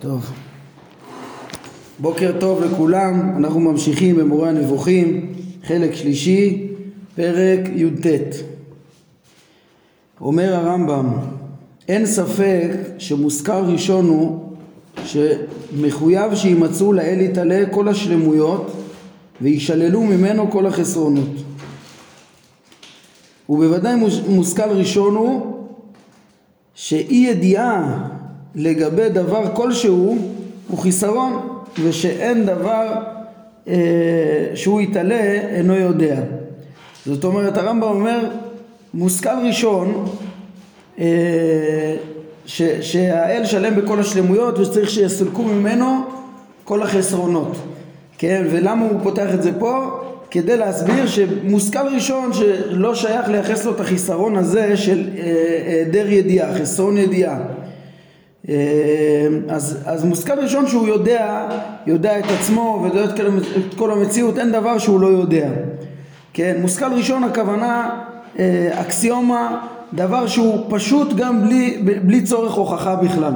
טוב, בוקר טוב לכולם, אנחנו ממשיכים במורה הנבוכים, חלק שלישי, פרק י"ט. אומר הרמב"ם, אין ספק שמוזכר ראשון הוא שמחויב שימצאו לאל יתעלה כל השלמויות וישללו ממנו כל החסרונות, ובוודאי מושכל ראשון הוא שאי ידיעה לגבי דבר כלשהו הוא חיסרון, ושאין דבר שהוא יתעלה אינו יודע. זאת אומרת, הרמב"ם אומר מושכל ראשון שהאל שלם בכל השלמויות וצריך שיסולקו ממנו כל החסרונות. כן, ולמה הוא פותח את זה פה? כדי להסביר שמושכל ראשון שלא שייך לייחס לו את החיסרון הזה של היעדר ידיעה, חסרון ידיעה. אז מושכל ראשון שהוא יודע את עצמו ויודע את כל המציאות, אין דבר שהוא לא יודע. כן, מושכל ראשון הכוונה אקסיומה, דבר שהוא פשוט גם בלי צורך הוכחה בכלל.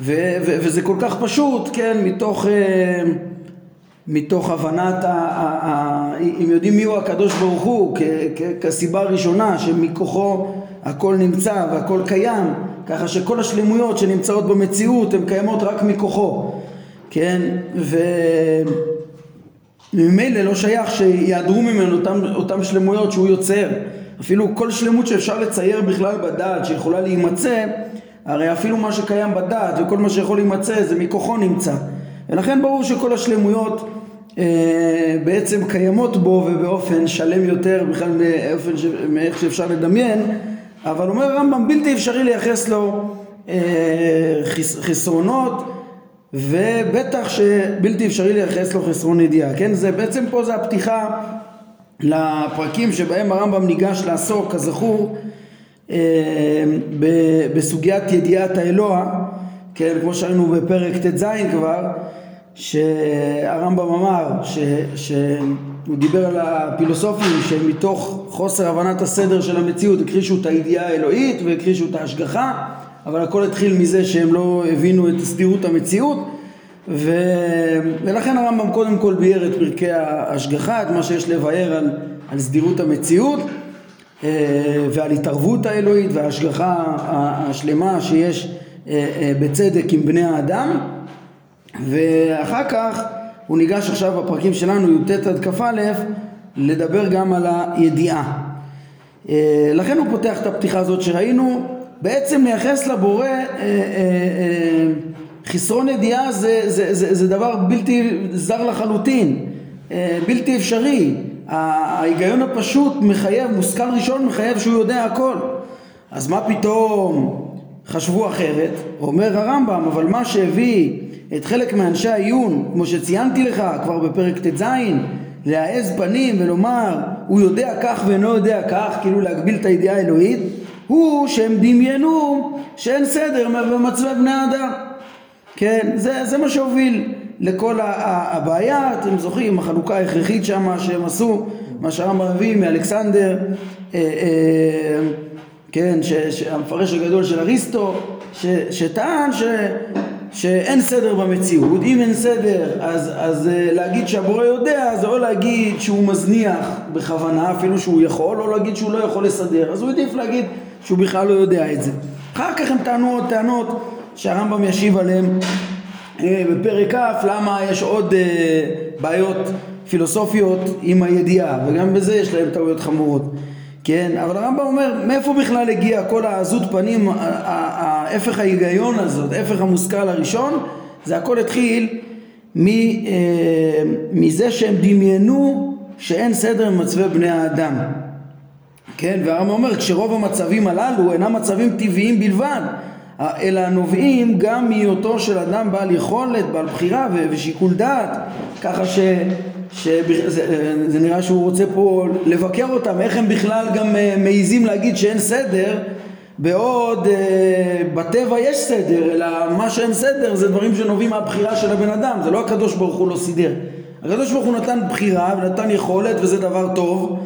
וזה כל כך פשוט, כן, מתוך הבנת, אם יודעים מי הוא הקדוש ברוך הוא, כסיבה הראשונה שמכוחו הכל נמצא והכל קיים, ככה שכל השלמויות שנמצאות במציאות הן קיימות רק מכוחו, כן, וממילא לא שייך שיעדרו ממנו אותם שלמויות שהוא יוצר. אפילו כל שלמות שאפשר לצייר בכלל בדעת שיכולה להימצא, הרי אפילו מה שקיים בדעת וכל מה שיכול להימצא זה מכוחו נמצא, ולכן ברור שכל השלמויות בעצם קיימות בו ובאופן שלם יותר בכלל מאיך שאפשר לדמיין. אבל אומר הרמב"ם, בלתי אפשרי לייחס לו חסרונות, ובטח שבלתי אפשרי לייחס לו חסרון ידיעה. כן, זה בעצם פה זה הפתיחה לפרקים שבהם הרמב"ם ניגש לעסוק, כזכור, בסוגיית ידיעת האלוה. כן, כמו שראינו בפרק ט"ז כבר, שהרמב"ם אמר שהוא דיבר על הפילוסופים שמתוך חוסר הבנת הסדר של המציאות הכחישו את הידיעה האלוהית והכחישו את ההשגחה, אבל הכל התחיל מזה שהם לא הבינו את סדירות המציאות, ולכן הרמב"ם קודם כל ביאר את פרקי ההשגחה, את מה שיש לבאר על סדירות המציאות ועל התערבות האלוהית וההשגחה השלמה שיש בצדק עם בני האדם. ואחר כך הוא ניגש עכשיו בפרקים שלנו י"ט עד כ"א לדבר גם על הידיעה. לכן הוא פותח את הפתיחה הזאת שראינו, בעצם לייחס לבורא חסרון ידיעה זה דבר בלתי זר לחלוטין, בלתי אפשרי. ההיגיון הפשוט מחייב, מושכל ראשון מחייב שהוא יודע הכל, אז מה פתאום חשבו אחרת? אומר הרמב"ם, אבל מה שהביא את חלק מאנשי העיון, כמו שציינתי לך כבר בפרק ט"ז, להעז פנים ולומר הוא יודע כך ואינו יודע כך, כאילו להגביל את הידיעה האלוהית, הוא שהם דמיינו שאין סדר במצבי בני האדם. כן, זה מה שהוביל לכל הבעיה. אתם זוכרים החלוקה ההכרחית שמה שהם עשו, מה שהרמב"ם הביא מאלכסנדר, כן, שהמפרש הגדול של אריסטו, שטען שאין סדר במציאות. אם אין סדר, אז להגיד שהבורא יודע, זה או להגיד שהוא מזניח בכוונה, אפילו שהוא יכול, או להגיד שהוא לא יכול לסדר. אז הוא עדיף להגיד שהוא בכלל לא יודע את זה. אחר כך הם טענו עוד טענות שהרמב"ם ישיב עליהם בפרק אף, למה יש עוד בעיות פילוסופיות עם הידיעה, וגם בזה יש להם טעויות חמורות. כן, אבל הרמב"ם אומר, מאיפה בכלל הגיע כל העזות פנים, ההפך ההיגיון הזאת, ההפך המושכל הראשון? זה הכל התחיל מזה שהם דמיינו שאין סדר במצבי בני האדם. כן, והרמב"ם אומר, כשרוב המצבים הללו אינם מצבים טבעיים בלבד, אלא נובעים גם מהיותו של אדם בעל יכולת, בעל בחירה ושיקול דעת, ככה שזה נראה שהוא רוצה פה לבקר אותם, איך הם בכלל גם מעיזים להגיד שאין סדר, בעוד בטבע יש סדר, אלא מה שאין סדר זה דברים שנובעים מהבחירה של הבן אדם. זה לא הקדוש ברוך הוא לא סידר, הקדוש ברוך הוא נתן בחירה ונתן יכולת, וזה דבר טוב,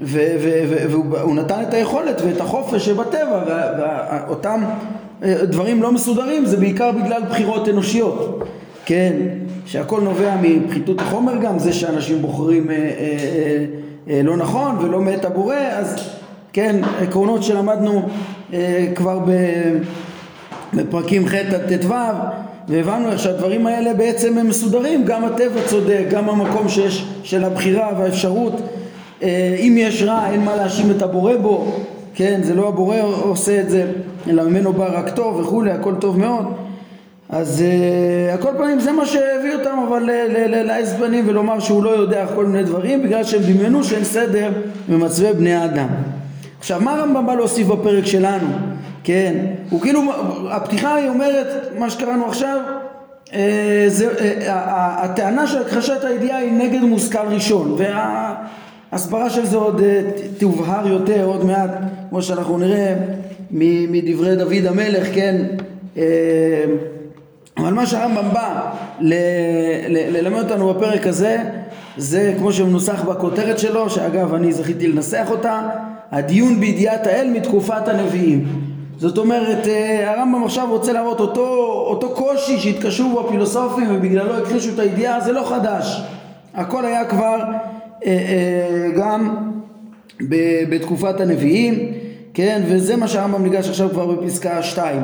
והוא נתן את היכולת ואת החופש שבטבע, ואותם דברים לא מסודרים זה בעיקר בגלל בחירות אנושיות, כן, שהכל נובע מפחיתות החומר, גם זה שאנשים בוחרים לא נכון ולא מאת הבורא. אז כן, עקרונות שלמדנו כבר בפרקים ח' עד ט"ו, והבנו איך שהדברים האלה בעצם הם מסודרים, גם הטבע צודק, גם המקום שיש של הבחירה והאפשרות, אם יש רע אין מה להאשים את הבורא בו, כן, זה לא הבורא עושה את זה אלא ממנו בא רק טוב וכולי, הכל טוב מאוד. אז על כל פנים זה מה שהביא אותם אבל להעיז פנים ולומר שהוא לא יודע כל מיני דברים, בגלל שהם דמיינו שאין סדר במצבי בני האדם. עכשיו מה הרמב"ם בא להוסיף בפרק שלנו? כן, הוא כאילו, הפתיחה היא אומרת מה שקראנו עכשיו, הטענה של הכחשת הידיעה היא נגד מושכל ראשון, וההסברה של זה עוד תובהר יותר עוד מעט, כמו שאנחנו נראה מדברי דוד המלך, כן. אבל מה שהרמב"ם בא ללמד אותנו בפרק הזה, זה כמו שמנוסח בכותרת שלו, שאגב אני זכיתי לנסח אותה, הדיון בידיעת האל מתקופת הנביאים. זאת אומרת, הרמב"ם עכשיו רוצה להראות אותו קושי שהתקשו בו הפילוסופים ובגללו הכחישו את הידיעה, זה לא חדש, הכל היה כבר גם בתקופת הנביאים, כן, וזה מה שהרמב"ם ניגש עכשיו כבר בפסקה 2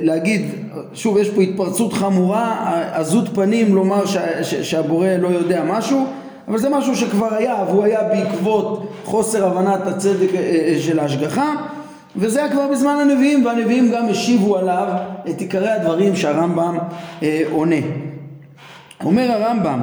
להגיד. שוב יש פה התפרצות חמורה, עזות פנים לומר שהבורא לא יודע משהו, אבל זה משהו שכבר היה, והוא היה בעקבות חוסר הבנת הצדק של ההשגחה, וזה היה כבר בזמן הנביאים, והנביאים גם השיבו עליו את עיקרי הדברים שהרמב"ם עונה. אומר הרמב"ם,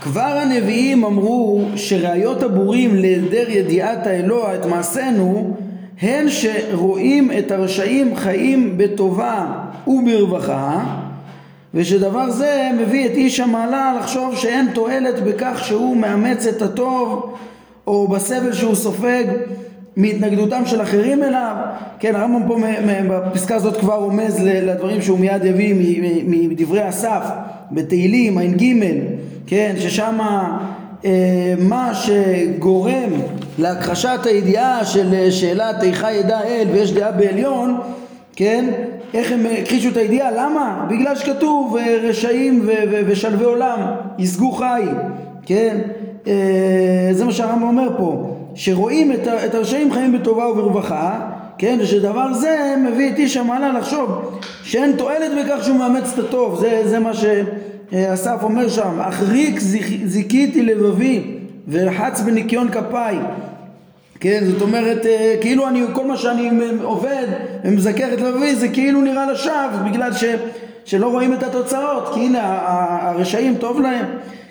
כבר הנביאים אמרו שראיות הבורים להיעדר ידיעת האלוה את מעשינו, הן שרואים את הרשעים חיים בטובה וברווחה, ושדבר זה מביא את איש המעלה לחשוב שאין תועלת בכך שהוא מאמץ את הטוב או בסבל שהוא סופג מהתנגדותם של אחרים אליו. כן, הרמב"ם פה בפסקה הזאת כבר רומז לדברים שהוא מיד יביא מדברי אסף בתהילים עין ג', כן, ששם מה שגורם להכחשת הידיעה של שאלת איכה ידע אל ויש דעה בעליון, כן, איך הם הכחישו את הידיעה, למה? בגלל שכתוב רשעים ושלבי עולם ישגו חיים, כן, זה מה שהרמב"ם אומר פה, שרואים את הרשעים חיים בטובה וברווחה, כן, ושדבר זה מביא את איש המעלה לחשוב שאין תועלת בכך שהוא מאמץ את הטוב. זה מה שאסף אומר שם, אחריק זיקיתי לבבי ולחץ בניקיון כפיי, כן, זאת אומרת, כאילו אני, כל מה שאני עובד ומזכר את לבבי זה כאילו נראה לשווא בגלל שלא רואים את התוצאות, כי הנה הרשעים טוב להם,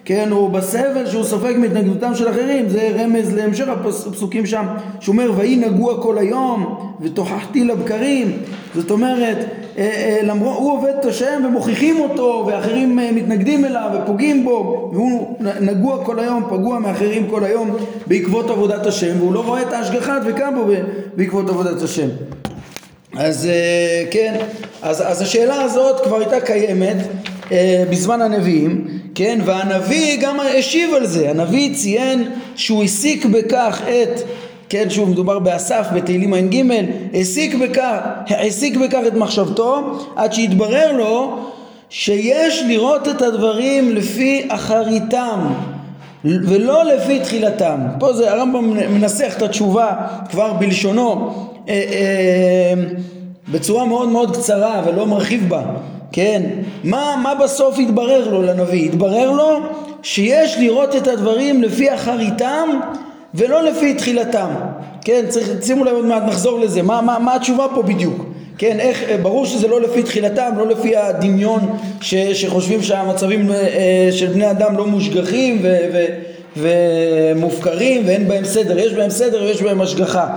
כן, או בסבל שהוא סופג מהתנגדותם של אחרים, זה רמז להמשך הפסוקים שם שאומר ואי נגוע כל היום ותוכחתי לבקרים, זאת אומרת למרות הוא עובד את השם ומוכיחים אותו ואחרים מתנגדים אליו ופוגעים בו, והוא נגוע כל היום, פגוע מאחרים כל היום בעקבות עבודת השם, והוא לא רואה את ההשגחה וקם בו בעקבות עבודת השם. אז כן, אז השאלה הזאת כבר הייתה קיימת בזמן הנביאים, כן, והנביא גם השיב על זה, הנביא ציין שהוא הסיק בכך את, כן, שוב מדובר באסף בתהילים עין ג', הסיק בכך את מחשבתו עד שהתברר לו שיש לראות את הדברים לפי אחריתם ולא לפי תחילתם. פה זה הרמב"ם מנסח את התשובה כבר בלשונו בצורה מאוד מאוד קצרה ולא מרחיב בה, כן, מה בסוף התברר לו לנביא? התברר לו שיש לראות את הדברים לפי אחריתם ולא לפי תחילתם, כן, שימו לב, עוד מעט נחזור לזה, מה התשובה פה בדיוק, כן, איך, ברור שזה לא לפי תחילתם, לא לפי הדמיון שחושבים שהמצבים של בני אדם לא מושגחים ומופקרים ואין בהם סדר, יש בהם סדר ויש בהם השגחה,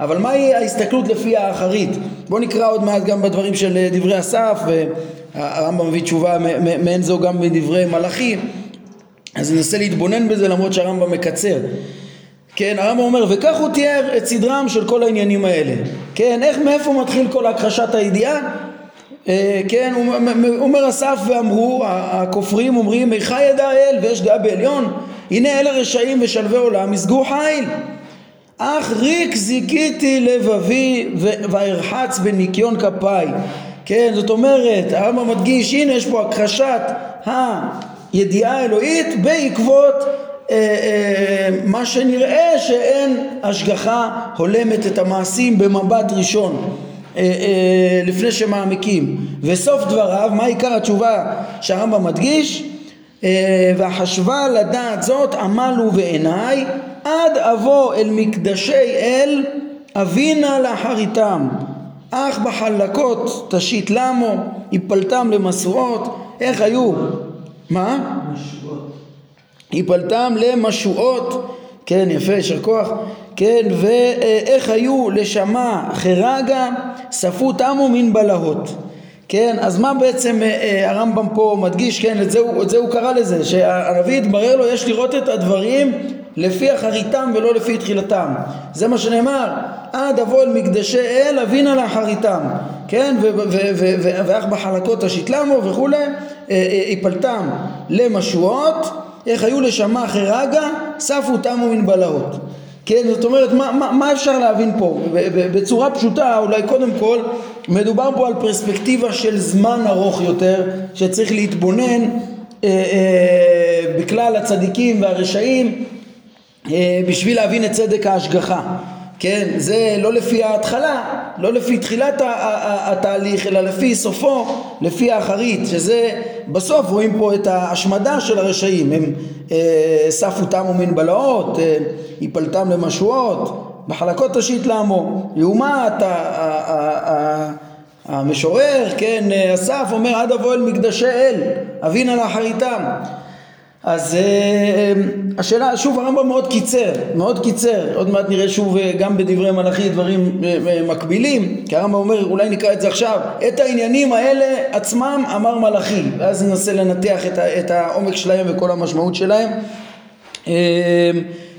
אבל מהי ההסתכלות לפי האחרית? בואו נקרא עוד מעט גם בדברים של דברי אסף, והרמב"ם מביא תשובה מעין זו גם בדברי מלכי, אז ננסה להתבונן בזה למרות שהרמב"ם מקצר. כן, הרמב"ם אומר, וכך הוא תיאר את סדרם של כל העניינים האלה. כן, איך, מאיפה מתחיל כל הכחשת הידיעה? כן, אומר אסף ואמרו, הכופרים אומרים, איכה ידע האל ויש דעה בעליון? הנה אלה רשעים ושלבי עולם ישגו חיל. אך ריק זיקיתי לבבי והרחץ בניקיון כפיי. כן, זאת אומרת, הרמב"ם מדגיש, הנה יש פה הכחשת הידיעה האלוהית בעקבות מה שנראה שאין השגחה הולמת את המעשים במבט ראשון לפני שמעמיקים. וסוף דבריו, מה עיקר התשובה שהרמב"ם מדגיש? והחשבה לדעת זאת עמלו בעיניי עד אבוא אל מקדשי אל אבינה לאחריתם, אך בחלקות תשית למו יפלתם למשואות. איך היו? מה? משואות. יפלתם למשואות, כן, יפה, ישר כוח. כן, ואיך היו לשמה חרגה ספו תמו מן בלהות. כן, אז מה בעצם הרמב"ם פה מדגיש? כן, את זה הוא קרא לזה, שהנביא התברר לו יש לראות את הדברים לפי אחריתם ולא לפי תחילתם. זה מה שנאמר, עד אבוא אל מקדשי אל אבינה לאחריתם, כן, ואך בחלקות השתלמו וכולי, יפלתם למשואות, איך היו לשמה חרגה ספו תמו מן בלהות. כן, זאת אומרת, מה אפשר להבין פה? בצורה פשוטה, אולי קודם כל, מדובר פה על פרספקטיבה של זמן ארוך יותר, שצריך להתבונן בכלל הצדיקים והרשעים, בשביל להבין את צדק ההשגחה. כן, זה לא לפי ההתחלה, לא לפי תחילת התהליך, אלא לפי סופו, לפי האחרית, שזה בסוף רואים פה את ההשמדה של הרשעים. הם ספו תמו מן בלהות, יפלתם למשואות, בחלקות תשית למו. לעומת המשורר, כן, אסף אומר עד אבוא אל מקדשי אל אבינה לאחריתם. אז השאלה, שוב הרמב"ם מאוד קיצר, עוד מעט נראה שוב גם בדברי מלכי דברים מקבילים, כי הרמב"ם אומר, אולי נקרא את זה עכשיו, את העניינים האלה עצמם אמר מלכי, ואז ננסה לנתח את העומק שלהם וכל המשמעות שלהם.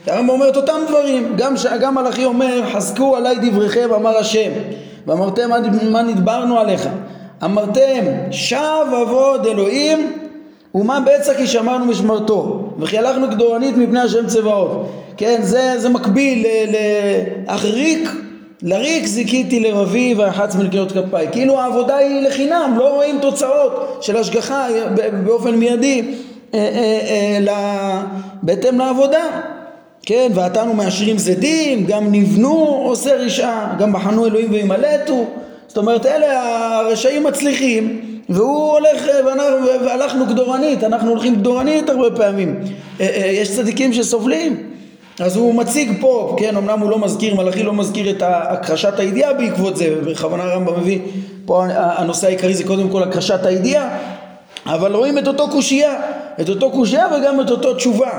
הרמב"ם אומר את אותם דברים, גם מלכי אומר, חזקו עליי דבריכם אמר השם, ואמרתם מה נדברנו עליך, אמרתם שב עבוד אלוהים ומה בצע כי שמרנו משמרתו, וכי הלכנו כדורנית מפני השם צבאות. כן, זה מקביל לריק זיקיתי לרבי והרחץ בניקיון כפיי. כאילו העבודה היא לחינם, לא רואים תוצאות של השגחה באופן מיידי בהתאם לעבודה. כן, ועתנו מאשרים זדים, גם נבנו עושה רשעה, גם בחנו אלוהים וימלטו. זאת אומרת, אלה הרשעים מצליחים, והוא הולך, והלכנו גדורנית, אנחנו הולכים גדורנית הרבה פעמים. יש צדיקים שסובלים, אז הוא מציג פה, כן, אמנם הוא לא מזכיר, מלאכי לא מזכיר את הכחשת הידיעה בעקבות זה, בכוונה הרמב"ם מביא, פה הנושא העיקרי זה קודם כל הכחשת הידיעה, אבל רואים את אותו קושייה, וגם את אותו תשובה.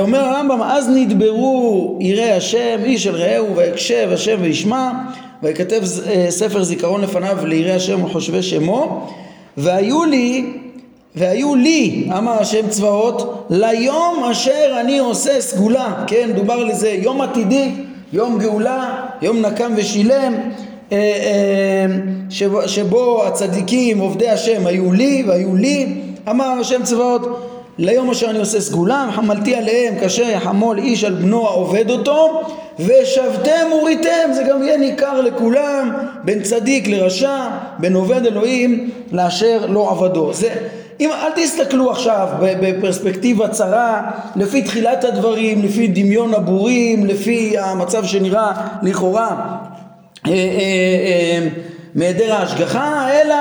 אומר הרמב"ם, אז נדברו יראי השם, איש אל רעהו, ויקשב השם וישמע, וכתב ספר זיכרון לפניו ליראי השם ולחושבי שמו, והיו לי אמר השם צבאות ליום אשר אני עושה סגולה. כן, דובר לזה יום עתידי, יום גאולה, יום נקם ושילם, שבו הצדיקים עובדי השם והיו לי אמר השם צבאות ליום אשר אני עושה סגולה, חמלתי עליהם כאשר יחמול איש על בנו העובד אותו, ושבתם וריתם. זה גם יהיה ניכר לכולם, בין צדיק לרשע, בין עובד אלוהים לאשר לא עבדו. זה, אם אל תסתכלו עכשיו בפרספקטיבה צרה, לפי תחילת הדברים, לפי דמיון הבורים, לפי המצב שנראה לכאורה מהיעדר ההשגחה, אלא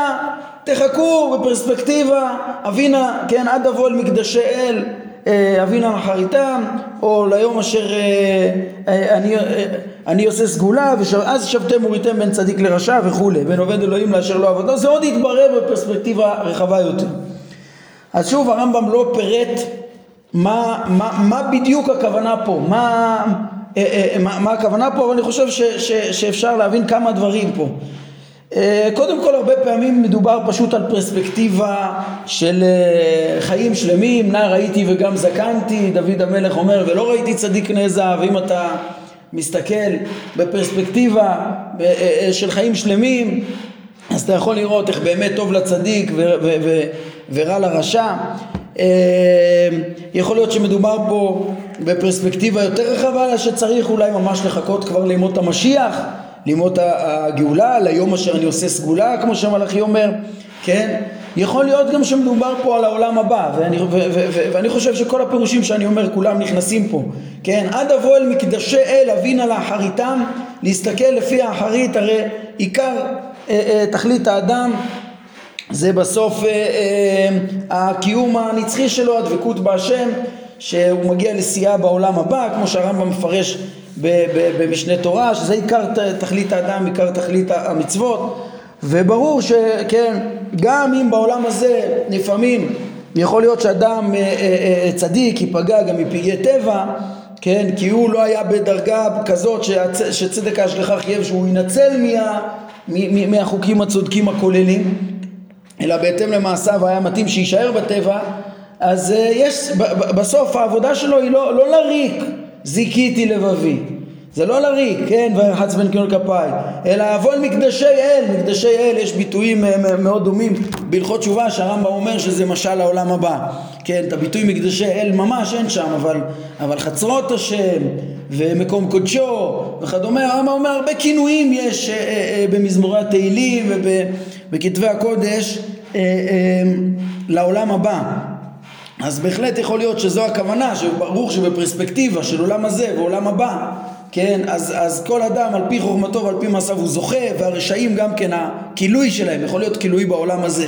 תחכו בפרספקטיבה אבינה, כן, עד אבוא אל מקדשי אל אבינה לאחריתם, או ליום אשר אני עושה סגולה, ואז שבתם וריתם בין צדיק לרשע וכולי, בין עובד אלוהים לאשר לא עבדו. זה עוד יתברר בפרספקטיבה רחבה יותר. אז שוב הרמב"ם לא פירט מה בדיוק הכוונה פה, מה הכוונה פה, אבל אני חושב שאפשר להבין כמה דברים פה. קודם כל, הרבה פעמים מדובר פשוט על פרספקטיבה של חיים שלמים, נער הייתי וגם זקנתי, דוד המלך אומר, ולא ראיתי צדיק נעזב. ואם אתה מסתכל בפרספקטיבה של חיים שלמים, אז אתה יכול לראות איך באמת טוב לצדיק ורע לרשע. יכול להיות שמדובר פה בפרספקטיבה יותר רחבה, שצריך אולי ממש לחכות כבר לימות המשיח, לימות הגאולה, ליום אשר אני עושה סגולה, כמו שהמלאכי אומר, כן? יכול להיות גם שמדובר פה על העולם הבא, ואני חושב שכל הפירושים שאני אומר כולם נכנסים פה, כן? עד אבוא אל מקדשי אל אבין על האחריתם, להסתכל לפי האחרית, הרי עיקר תכלית האדם זה בסוף הקיום הנצחי שלו, הדבקות בהשם, שהוא מגיע לשיאה בעולם הבא, כמו שהרמב"ם מפרש במשנה תורה, שזה עיקר תכלית האדם, עיקר תכלית המצוות. וברור שכן, גם אם בעולם הזה לפעמים יכול להיות שאדם צדיק ייפגע גם מפגעי טבע, כן, כי הוא לא היה בדרגה כזאת שצדק ההשגחה חייב שהוא ינצל מהחוקים הצודקים הכוללים, אלא בהתאם למעשיו היה מתאים שישאר בטבע, אז יש בסוף העבודה שלו היא לא לריק זיקיתי לבבי, זה לא לריק, כן, ורחץ בן קיון כפיים, אלא אבון מקדשי אל. מקדשי אל, יש ביטויים מאוד דומים בהלכות תשובה שהרמב"ם אומר שזה משל לעולם הבא, כן, את הביטוי מקדשי אל ממש אין שם, אבל חצרות השם ומקום קודשו וכדומה, הרמב"ם אומר הרבה כינויים יש במזמורי התהילים ובכתבי הקודש לעולם הבא. אז בהחלט יכול להיות שזו הכוונה, שברוך שבפרספקטיבה של עולם הזה ועולם הבא, כן, אז כל אדם על פי חוכמתו ועל פי מעשיו הוא זוכה, והרשעים גם כן הכילוי שלהם יכול להיות כילוי בעולם הזה,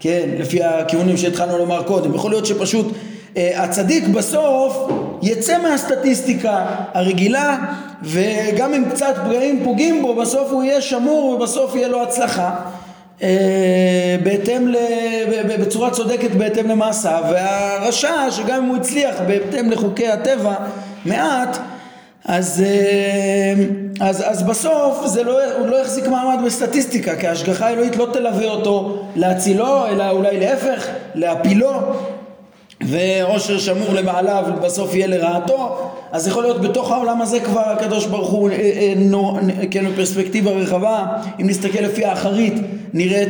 כן, לפי הכיוונים שהתחלנו לומר קודם. יכול להיות שפשוט הצדיק בסוף יצא מהסטטיסטיקה הרגילה, וגם אם קצת פגעים פוגעים בו, בסוף הוא יהיה שמור ובסוף יהיה לו הצלחה בצורה צודקת בהתאם למעשה, והרשע שגם אם הוא הצליח בהתאם לחוקי הטבע מעט, אז בסוף הוא לא יחזיק מעמד בסטטיסטיקה, כי ההשגחה האלוהית לא תלווה אותו להצילו, אלא אולי להפך, להפילו, ועושר שמור למעליו בסוף יהיה לרעתו. אז יכול להיות בתוך העולם הזה כבר הקדוש ברוך הוא, כן, בפרספקטיבה רחבה, אם נסתכל לפי האחרית נראה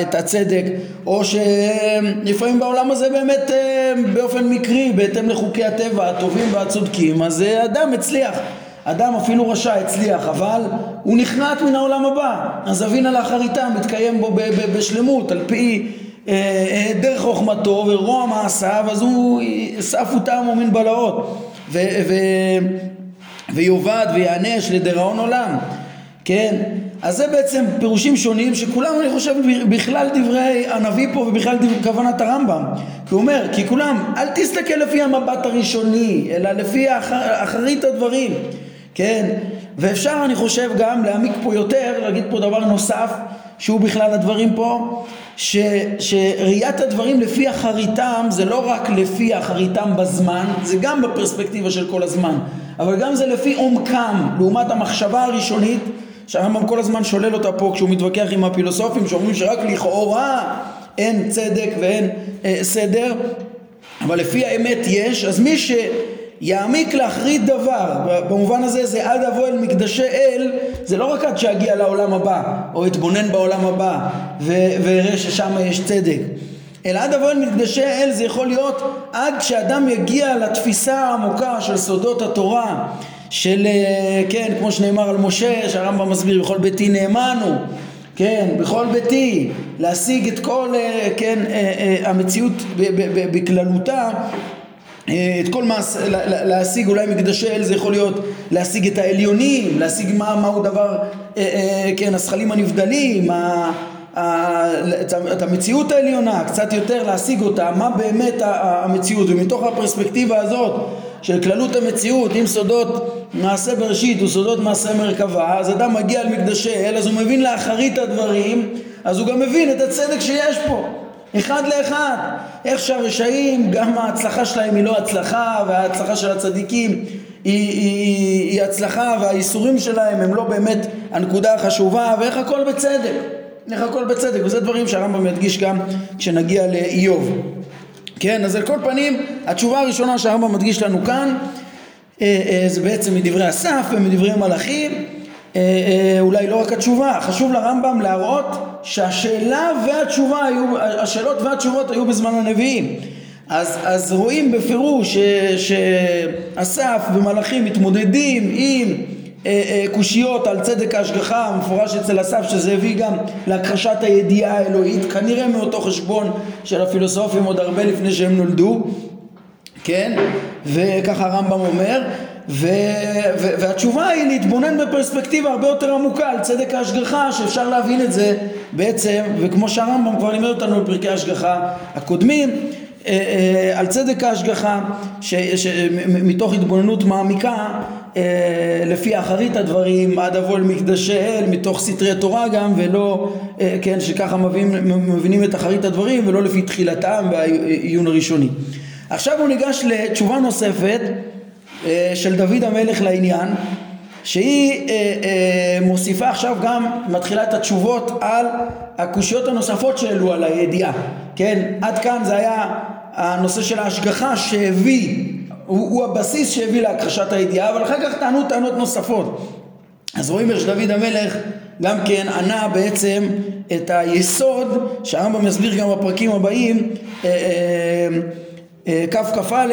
את הצדק, או שלפעמים בעולם הזה באמת באופן מקרי בהתאם לחוקי הטבע הטובים והצודקים, אז אדם הצליח, אדם אפילו רשע הצליח, אבל הוא נחרט מן העולם הבא, אז אבין על האחריתה מתקיים בו בשלמות על פי דרך חוכמתו ורוע מעשיו, אז הוא אסף אותם ומן בלעות ויובד ויענש לדראון עולם, כן? אז זה בעצם פירושים שונים שכולם, אני חושב, בכלל דברי הנביא פה ובכלל כוונת הרמב"ם, כי הוא אומר, כי כולם אל תסתכל לפי המבט הראשוני אלא לפי אחרית הדברים, כן? ואפשר, אני חושב, גם להעמיק פה יותר, להגיד פה דבר נוסף שהוא בכלל הדברים פה, שראיית הדברים לפי אחריתם זה לא רק לפי אחריתם בזמן, זה גם בפרספקטיבה של כל הזמן, אבל גם זה לפי עומקם לעומת המחשבה הראשונית שהרמב"ם כל הזמן שולל אותה פה כשהוא מתווכח עם הפילוסופים שאומרים שרק לכאורה אין צדק ואין סדר, אבל לפי האמת יש. אז מי שיעמיק לאחרית דבר במובן הזה, זה עד אבוא אל מקדשי אל, זה לא רק עד שיגיע לעולם הבא או יתבונן בעולם הבא ויראה ששם יש צדק, אלא עד אבוא אל מקדשי אל זה יכול להיות עד שאדם יגיע לתפיסה העמוקה של סודות התורה, של, כן, כמו שנאמר על משה, שהרמב"ם מסביר בכל ביתי נאמנו, כן, בכל ביתי, להשיג את כל, כן, המציאות בכללותה, את כל להשיג, אולי מקדשי אל זה יכול להיות להשיג את העליונים, להשיג מהו דבר, כן, השכלים הנבדלים, את המציאות העליונה, קצת יותר להשיג אותה, מה באמת המציאות. ומתוך הפרספקטיבה הזאת של כללות המציאות עם סודות מעשה בראשית וסודות מעשה מרכבה, אז אדם מגיע למקדשי אל, אז הוא מבין לאחרית הדברים, אז הוא גם מבין את הצדק שיש פה אחד לאחד, איך שהרשעים גם ההצלחה שלהם היא לא הצלחה, וההצלחה של הצדיקים היא הצלחה, והאיסורים שלהם הם לא באמת הנקודה החשובה, ואיך הכל בצדק, איך הכל בצדק. וזה דברים שהרמב"ם ידגיש גם כשנגיע לאיוב, כן? אז על כל פנים, התשובה הראשונה שהרמב"ם מדגיש לנו כאן, זה בעצם מדברי אסף ומדברי מלאכי, אולי לא רק התשובה, חשוב לרמב"ם להראות שהשאלות והתשובות היו בזמן הנביאים. אז רואים בפירוש שאסף ומלאכים מתמודדים עם קושיות על צדק ההשגחה, המפורש אצל אסף, שזה הביא גם להכחשת הידיעה האלוהית, כנראה מאותו חשבון של הפילוסופים עוד הרבה לפני שהם נולדו, כן? וככה הרמב"ם אומר, והתשובה היא להתבונן בפרספקטיבה הרבה יותר עמוקה על צדק ההשגחה, שאפשר להבין את זה בעצם, וכמו שהרמב"ם כבר לימד אותנו בפרקי ההשגחה הקודמים, על צדק ההשגחה מתוך התבוננות מעמיקה לפי אחרית הדברים עד אבוא אל מקדשי אל, מתוך סתרי תורה גם, ולא כן, שככה מבינים את אחרית הדברים ולא לפי תחילתם והעיון הראשוני. עכשיו הוא ניגש לתשובה נוספת של דוד המלך לעניין, שהיא מוסיפה עכשיו גם, מתחילה את התשובות על הקושיות הנוספות שעלו על הידיעה, כן? עד כאן זה היה הנושא של ההשגחה שהביא, הוא הבסיס שהביא להכחשת הידיעה, אבל אחר כך טענו טענות נוספות. אז רואים איך שדוד המלך גם כן ענה בעצם את היסוד שהרמב"ם מסביר גם בפרקים הבאים, כ"א,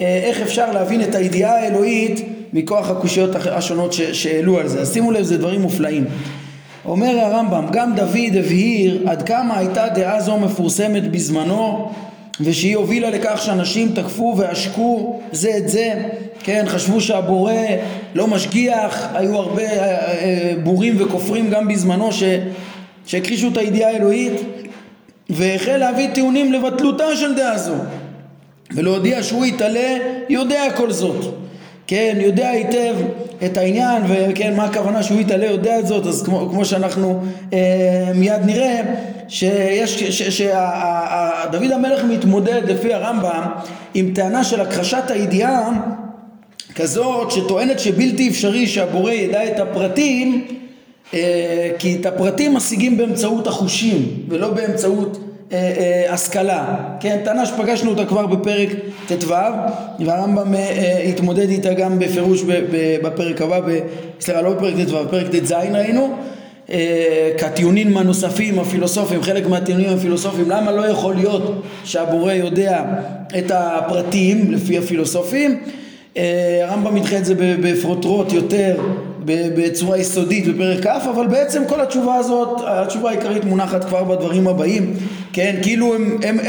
איך אפשר להבין את הידיעה האלוהית מכוח הקושיות השונות שהעלו על זה. אז שימו לב, זה דברים מופלאים. אומר הרמב"ם, גם דוד הבהיר עד כמה הייתה דעה זו מפורסמת בזמנו, ושהיא הובילה לכך שאנשים תקפו והשקו זה את זה, כן, חשבו שהבורא לא משגיח, היו הרבה בורים וכופרים גם בזמנו שהכחישו את הידיעה האלוהית, והחל להביא טיעונים לבטלותה של דעה זו, ולהודיע שהוא יתעלה יודע כל זאת, כן, יודע היטב את העניין, וכן, מה הכוונה שהוא יתעלה יודע את זאת. אז כמו שאנחנו מיד נראה, שדוד המלך מתמודד לפי הרמב"ם עם טענה של הכחשת הידיעה כזאת שטוענת שבלתי אפשרי שהבורא ידע את הפרטים, כי את הפרטים משיגים באמצעות החושים ולא באמצעות השכלה, כן, טענה שפגשנו אותה כבר בפרק ט"ו, והרמב"ם התמודד איתה גם בפירוש בפרק הבא, סליחה, לא בפרק ט"ו, בפרק ט"ז ראינו, כטיעונים הנוספים הפילוסופיים, חלק מהטיעונים הפילוסופיים, למה לא יכול להיות שהבורא יודע את הפרטים לפי הפילוסופים. הרמב"ם מתחיל את זה בפרוטרוט יותר בצורה יסודית בפרק כ', אבל בעצם כל התשובה הזאת, התשובה העיקרית מונחת כבר בדברים הבאים, כן, כאילו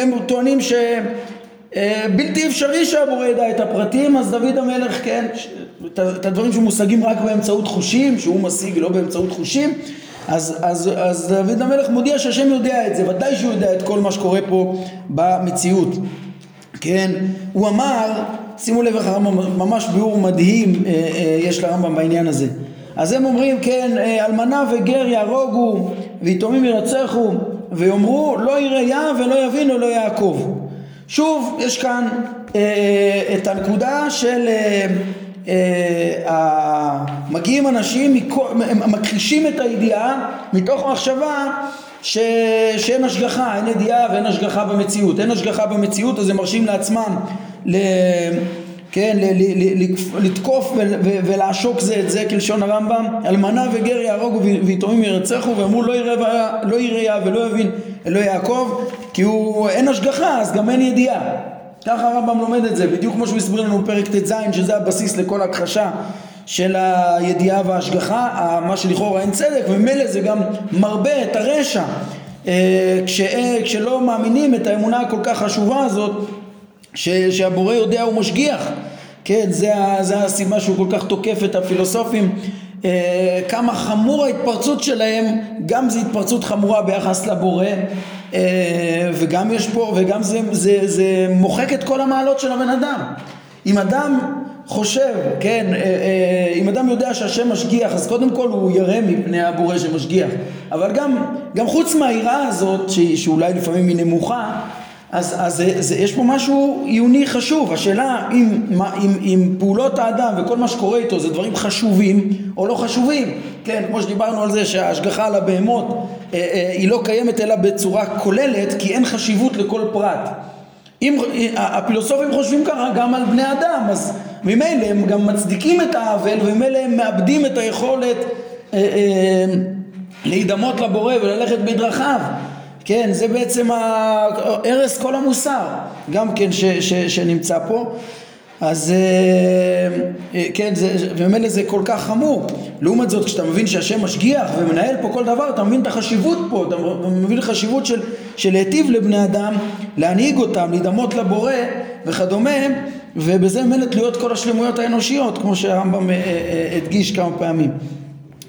הם טוענים שבלתי אפשרי שהבורא ידע את הפרטים, אז דוד המלך, כן, את הדברים שמושגים רק באמצעות חושים, שהוא משיג לא באמצעות חושים, אז דוד המלך מודיע שהשם יודע את זה, ודאי שהוא יודע את כל מה שקורה פה במציאות, כן, הוא אמר, שימו לב, ממש ביאור מדהים יש לרמב"ם בעניין הזה. אז הם אומרים, כן, אלמנה וגר יהרוגו ויתומים ירצחו, ויאמרו לא יראה ולא יבינו לא יעקב. שוב יש כאן את הנקודה של מגיעים אנשים, הם מכחישים את הידיעה מתוך מחשבה שאין השגחה, אין ידיעה ואין השגחה במציאות, אין השגחה במציאות, אז הם מרשים לעצמם לתקוף ולעשוק זה את זה, כלשון הרמב"ם, אלמנה וגר יהרוגו ויתומים ירצחו, ואמרו לא יראה ולא יבין אלוהי יעקב, כי אין השגחה אז גם אין ידיעה. ככה הרמב"ם לומד את זה, בדיוק כמו שמסביר לנו פרק ט"ז, שזה הבסיס לכל הכחשה של הידיעה וההשגחה, מה שלכאורה אין צדק, ומילא זה גם מרבה את הרשע כשלא מאמינים את האמונה הכל כך חשובה הזאת שהבורא יודע הוא משגיח, כן, זה הסיבה שהוא כל כך תוקף את הפילוסופים, כמה חמור ההתפרצות שלהם, גם זה התפרצות חמורה ביחס לבורא, וגם יש פה, וגם זה מוחק את כל המעלות של הבן אדם. אם אדם חושב, כן, אם אדם יודע שהשם משגיח, אז קודם כל הוא ירא מפני הבורא שמשגיח, אבל גם חוץ מהיראה הזאת שאולי לפעמים היא נמוכה, אז יש פה משהו עיוני חשוב. השאלה אם פעולות האדם וכל מה שקורה איתו זה דברים חשובים או לא חשובים, כן, כמו שדיברנו על זה שההשגחה על הבהמות היא לא קיימת אלא בצורה כוללת, כי אין חשיבות לכל פרט. אם הפילוסופים חושבים ככה גם על בני אדם, אז ממילא הם גם מצדיקים את העוול, וממילא הם מאבדים את היכולת להידמות לבורא וללכת בדרכיו, כן, זה בעצם הרס כל המוסר, גם כן שנמצא פה. אז כן, ומילא זה כל כך חמור. לעומת זאת, כשאתה מבין שהשם משגיח ומנהל פה כל דבר, אתה מבין את החשיבות פה, אתה מבין חשיבות של להיטיב לבני אדם, להנהיג אותם, להידמות לבורא וכדומה, ובזה מילא תלויות כל השלמויות האנושיות, כמו שהרמב"ם הדגיש כמה פעמים.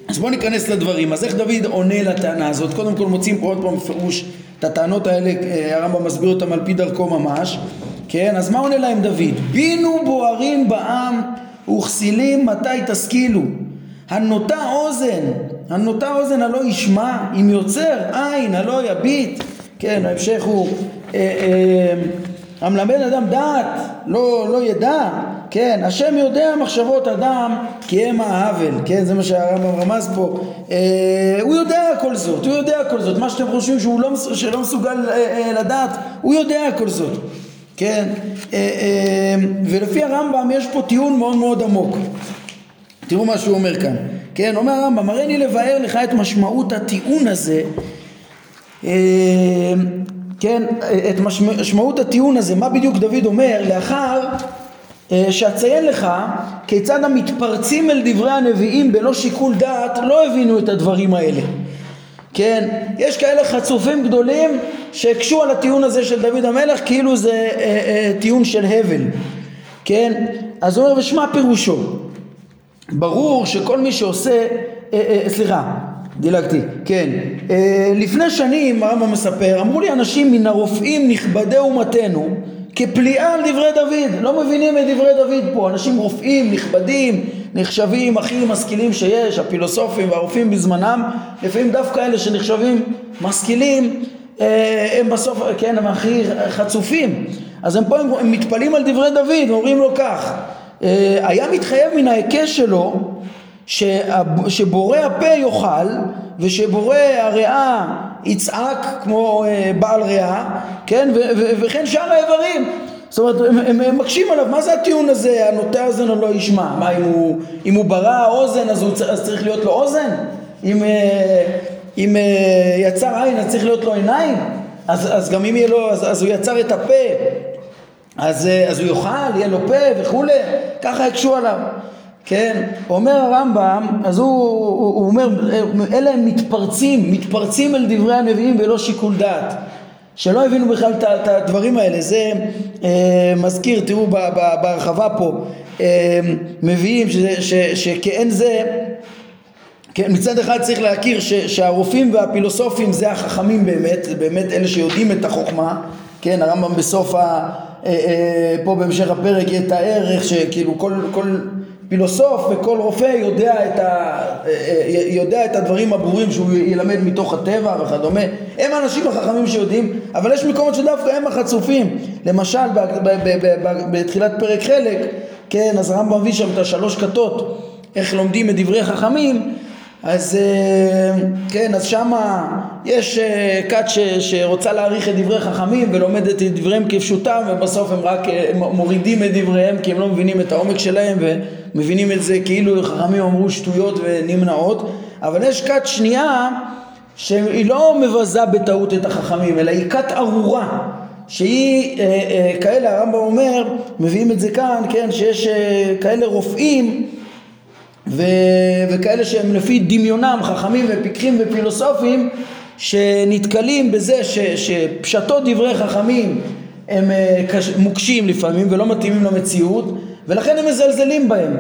אז בואו ניכנס לדברים. אז איך דוד עונה לטענה הזאת? קודם כל מוצאים פה עוד פעם בפירוש את הטענות האלה, הרמב"ם מסביר אותם על פי דרכו ממש. כן, אז מה עונה להם דוד? בינו בוערים בעם וכסילים מתי תשכילו. הנוטה אוזן הלא ישמע, אם יוצר עין הלא יביט. כן, ההמשך הוא המלמד אדם דעת לא ידע. כן, השם יודע מחשבות אדם כי הם העוול. כן, זה מה שהרמב"ם רמז פה. הוא יודע כל זאת, מה שאתם חושבים שהוא לא מסוגל לדעת, הוא יודע כל זאת. כן, ולפי הרמב"ם יש פה טיעון מאוד מאוד עמוק. תראו מה שהוא אומר כאן. כן, אומר הרמב"ם, הרי אני לבאר לך את משמעות הטיעון הזה. כן, את משמעות הטיעון הזה, מה בדיוק דוד אומר? לאחר שאציין לך כיצד המתפרצים אל דברי הנביאים בלא שיקול דעת לא הבינו את הדברים האלה. כן, יש כאלה חצופים גדולים שהקשו על הטיעון הזה של דוד המלך כאילו זה טיעון של הבל. כן, אז הוא אומר, ושמע פירושו, ברור שכל מי שעושה לפני שנים, הרמב"ם מספר, אמרו לי אנשים מן הרופאים נכבדי ומתנו כפליאה על דברי דוד. לא מבינים את דברי דוד פה. אנשים רופאים נכבדים, נחשבים הכי משכילים שיש, הפילוסופים והרופאים בזמנם, לפעמים דווקא אלה שנחשבים משכילים הם בסוף, כן, הם הכי חצופים. אז הם פה הם מתפלים על דברי דוד, אומרים לו כך, היה מתחייב מן ההיקש שלו שבורא הפה יאכל ושבורא הריאה יצעק כמו בעל ריאה, כן, וכן שאר האיברים. זאת אומרת, הם מקשים עליו. מה זה הטיעון הזה, הנוטה אוזן או לא ישמע? מה, אם הוא ברא אוזן אז צריך להיות לו אוזן? אם יצר עין אז צריך להיות לו עיניים? אז גם אם יהיה לו, אז הוא יצר את הפה, אז הוא יאכל, יהיה לו פה וכו'. ככה הקשו עליו. כן, אומר הרמב"ם, אז הוא אומר, אלה הם מתפרצים אל דברי הנביאים ולא שיקול דעת, שלא הבינו בכלל את הדברים האלה. זה מזכיר, תראו בהרחבה פה, מביאים שכאין זה, כן, מצד אחד צריך להכיר שהרופאים והפילוסופים זה החכמים באמת, באמת אלה שיודעים את החוכמה. כן, הרמב"ם בסוף פה בהמשך הפרק יתאר איך שכאילו כל פילוסוף וכל רופא יודע את הדברים הברורים שהוא ילמד מתוך הטבע וכדומה. הם האנשים החכמים שיודעים, אבל יש מקומות שדווקא הם החצופים. למשל בתחילת פרק חלק, כן, אז הרמב"ם מביא שם את 3 כתות איך לומדים את דברי חכמים. אז כן, אז שמה יש כת שרוצה להעריך את דברי חכמים ולומדת את דבריהם כפשוטם, ובסוף הם רק מורידים את דבריהם כי הם לא מבינים את העומק שלהם ומבינים את זה כאילו חכמים אמרו שטויות ונמנעות. אבל יש כת שנייה שהיא לא מבזה בטעות את החכמים, אלא היא כת ארורה שהיא כאלה, הרמב"ם אומר, מביאים את זה כאן, כן, שיש כאלה רופאים וכאלה שהם לפי דמיונם חכמים ופיקחים ופילוסופים, שנתקלים בזה שפשטות דברי חכמים הם מוקשים לפעמים ולא מתאימים למציאות, ולכן הם מזלזלים בהם.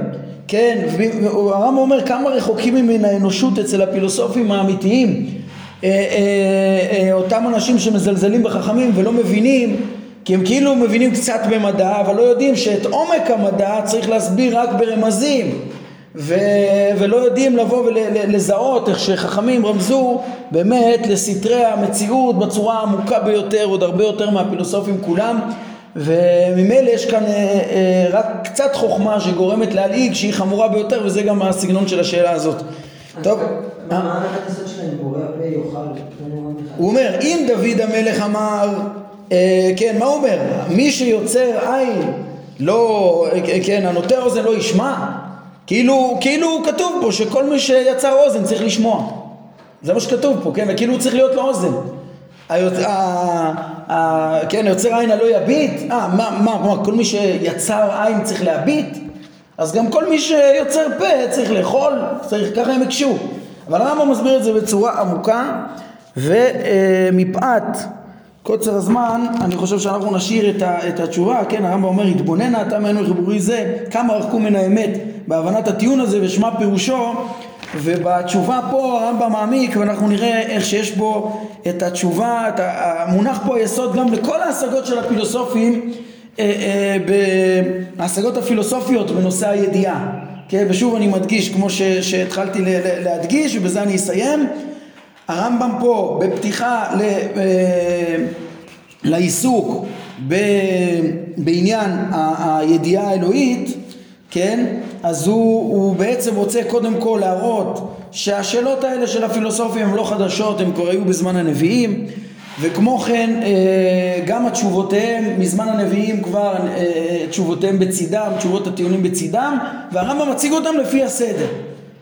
כן, הרמב"ם אומר כמה רחוקים מן האנושות אצל הפילוסופים האמיתיים אותם אנשים שמזלזלים בחכמים ולא מבינים, כי הם כאילו מבינים קצת במדע אבל לא יודעים שאת עומק המדע צריך להסביר רק ברמזים, ולא יודעים לבוא ולזהות איך שחכמים רמזו באמת לסתרי המציאות בצורה העמוקה ביותר, עוד הרבה יותר מהפילוסופים כולם. וממילא יש כאן רק קצת חוכמה שגורמת להלעיג, שהיא חמורה ביותר, וזה גם הסגנון של השאלה הזאת. טוב, מה הכנסות שלהם? בורא הפה יאכל. הוא אומר, אם דוד המלך אמר, כן, מה הוא אומר? מי שיוצר עין לא, כן, הנוטה אוזן לא ישמע, כאילו כתוב פה שכל מי שיצר אוזן צריך לשמוע. זה מה שכתוב פה, כן? וכאילו צריך להיות לו אוזן. כן, יוצר עין הלא יביט. כל מי שיצר עין צריך להביט, אז גם כל מי שיוצר פה צריך לאכול, צריך, ככה הם הקשו. אבל הרמב"ם מסביר את זה בצורה עמוקה, ומפאת קוצר הזמן אני חושב שאנחנו נשאיר את התשובה. כן, הרמב"ם אומר, התבונן אתה מעין וחיבורי זה, כמה רחקו מן האמת, בהבנת הטיעון הזה ושמה פירושו. ובתשובה פה הרמב"ם מעמיק, ואנחנו נראה איך שיש בו את התשובה, את המונח פה היסוד גם לכל ההשגות של הפילוסופים, בהשגות הפילוסופיות בנושא הידיעה. כן, ושוב אני מדגיש, כמו שהתחלתי להדגיש, ובזה אני אסיים, הרמב"ם פה בפתיחה לעיסוק בעניין הידיעה האלוהית, כן, אז הוא בעצם רוצה קודם כל להראות שהשאלות האלה של הפילוסופים הן לא חדשות, הן כבר היו בזמן הנביאים, וכמו כן גם התשובותיהם מזמן הנביאים כבר, תשובותיהם בצדם, תשובות הטיעונים בצדם, והרמב"ם מציג אותם לפי הסדר.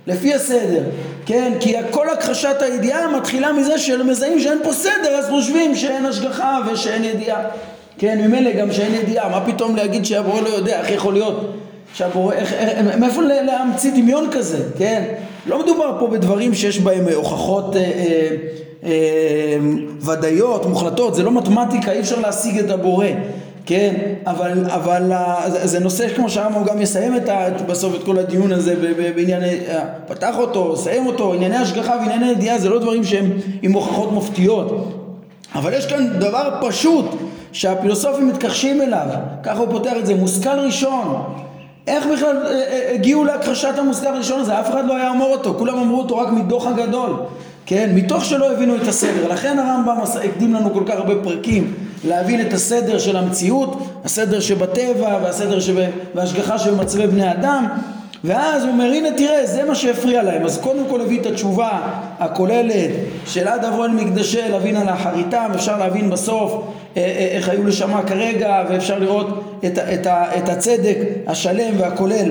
לפי הסדר, כן, כי כל הכחשת הידיעה מתחילה מזה שמזהים שאין פה סדר, אז חושבים שאין השגחה ושאין ידיעה. כן, ממילא גם שאין ידיעה, מה פתאום להגיד שהבורא לא יודע, איך יכול להיות? מאיפה להמציא דמיון כזה? כן, לא מדובר פה בדברים שיש בהם הוכחות ודאיות מוחלטות, זה לא מתמטיקה, אי אפשר להשיג את הבורא. כן, אבל זה נושא, כמו שהרמב"ם גם יסיים בסוף את כל הדיון הזה בעניין, פתח אותו, סיים אותו, ענייני השגחה וענייני ידיעה, זה לא דברים שהם עם הוכחות מופתיות, אבל יש כאן דבר פשוט שהפילוסופים מתכחשים אליו. ככה הוא פותר את זה, מושכל ראשון. איך בכלל הגיעו להכחשת המושכל הראשון הזה? אף אחד לא היה אומר אותו, כולם אמרו אותו רק מתוך הגדול, כן, מתוך שלא הבינו את הסדר. לכן הרמב"ם הקדים לנו כל כך הרבה פרקים להבין את הסדר של המציאות, הסדר שבטבע והסדר והשגחה שבמצבי בני אדם, ואז הוא אומר, הנה תראה, זה מה שהפריע להם. אז קודם כל הביא את התשובה הכוללת של עד אבון מקדשה להבין על האחריתם, אפשר להבין בסוף איך היו לשמה כרגע, ואפשר לראות את הצדק השלם והכולל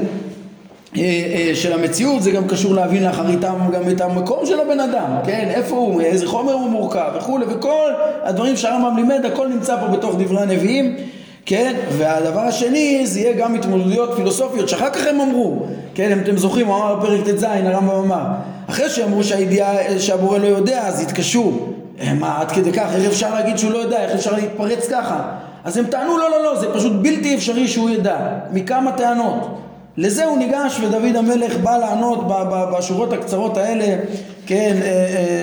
של המציאות. זה גם קשור להבין לאחריתם גם את המקום של הבן אדם, כן, איפה הוא, איזה חומר הוא מורכב וכו', וכל הדברים שהרמב"ם לימד, הכל נמצא פה בתוך דברי הנביאים. כן, והדבר השני זה יהיה גם התמודדויות פילוסופיות שאחר כך הם אמרו, כן, אם אתם זוכרים, הוא אמר פרק ת' ז', הרמב"ם אמר, אחרי שאמרו שהבורא לא יודע, אז התקשו, מה, עד כדי כך, איך אפשר להגיד שהוא לא יודע, איך אפשר להתפרץ ככה? אז הם טענו, לא, לא, לא, זה פשוט בלתי אפשרי שהוא ידע, מכמה טענות. לזה הוא ניגש, ודוד המלך בא לענות בשורות הקצרות האלה, כן,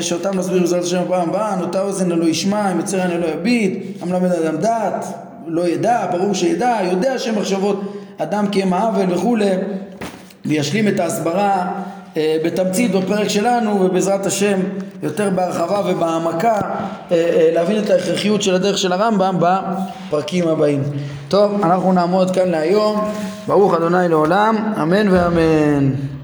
שאותם נסביר בזלת השם הפעם הבאה, נוטה אוזן לא ישמע, אם יצר אני לא יביט, המלמד אדם דעת, לא ידע, ברור שידע, יודע שם מחשבות אדם כי הם העוול וכו', וישלים את ההסברה בתמצית בפרק שלנו, ובעזרת השם יותר בהרחבה ובהעמקה להבין את ההכרחיות של הדרך של הרמב"ם בפרקים הבאים. טוב, אנחנו נעמוד כאן להיום. ברוך אדוני לעולם, אמן ואמן.